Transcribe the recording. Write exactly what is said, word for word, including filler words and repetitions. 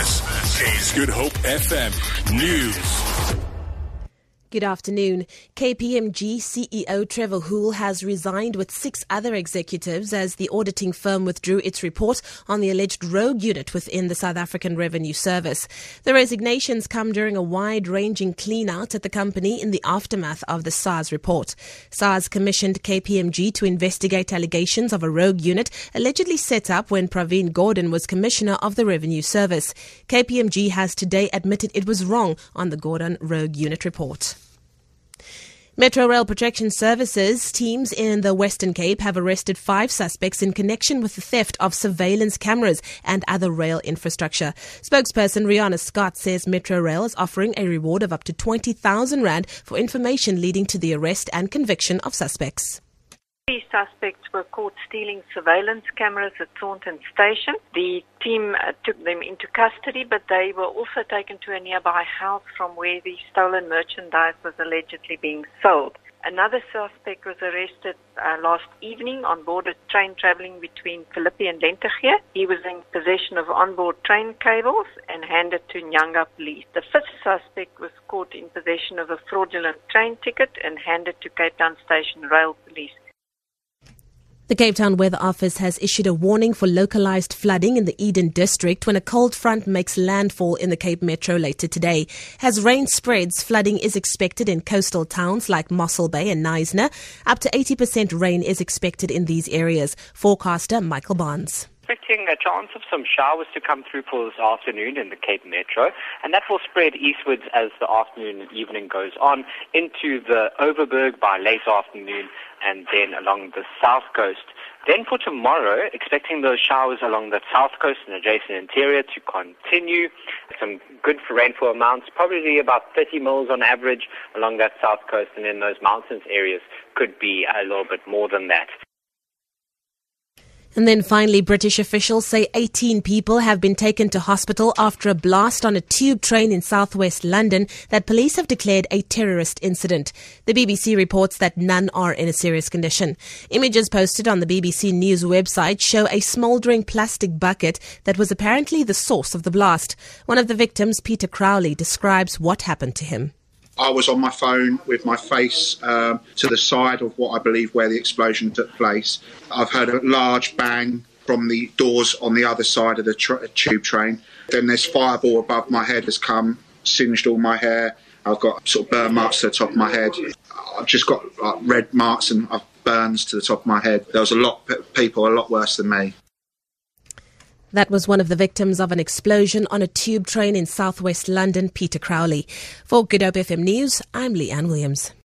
This is Good Hope F M News. Good afternoon. K P M G C E O Trevor Hoole has resigned with six other executives as the auditing firm withdrew its report on the alleged rogue unit within the South African Revenue Service. The resignations come during a wide-ranging clean-out at the company in the aftermath of the SARS report. SARS commissioned K P M G to investigate allegations of a rogue unit allegedly set up when Pravin Gordhan was Commissioner of the Revenue Service. K P M G has today admitted it was wrong on the Gordhan rogue unit report. Metrorail Protection Services teams in the Western Cape have arrested five suspects in connection with the theft of surveillance cameras and other rail infrastructure. Spokesperson Rihanna Scott says Metrorail is offering a reward of up to twenty thousand rand for information leading to the arrest and conviction of suspects. Three suspects were caught stealing surveillance cameras at Thornton Station. The team uh, took them into custody, but they were also taken to a nearby house from where the stolen merchandise was allegedly being sold. Another suspect was arrested uh, last evening on board a train travelling between Philippi and Lentegeur. He was in possession of onboard train cables and handed to Nyanga police. The fifth suspect was caught in possession of a fraudulent train ticket and handed to Cape Town Station Rail Police. The Cape Town Weather Office has issued a warning for localized flooding in the Eden District when a cold front makes landfall in the Cape Metro later today. As rain spreads, flooding is expected in coastal towns like Mossel Bay and Knysna. Up to eighty percent rain is expected in these areas. Forecaster Michael Barnes. Expecting a chance of some showers to come through for this afternoon in the Cape Metro, and that will spread eastwards as the afternoon and evening goes on into the Overberg by late afternoon and then along the south coast. Then for tomorrow, expecting those showers along the south coast and adjacent interior to continue. Some good rainfall amounts, probably about thirty mils on average along that south coast, and in those mountains areas could be a little bit more than that. And then finally, British officials say eighteen people have been taken to hospital after a blast on a tube train in southwest London that police have declared a terrorist incident. The B B C reports that none are in a serious condition. Images posted on the B B C News website show a smouldering plastic bucket that was apparently the source of the blast. One of the victims, Peter Crowley, describes what happened to him. I was on my phone with my face um, to the side of what I believe where the explosion took place. I've heard a large bang from the doors on the other side of the tr- tube train. Then this fireball above my head has come, singed all my hair. I've got sort of burn marks to the top of my head. I've just got like, red marks and uh, burns to the top of my head. There was a lot of people, a lot worse than me. That was one of the victims of an explosion on a tube train in southwest London, Peter Crowley. For Good Hope F M News, I'm Leanne Williams.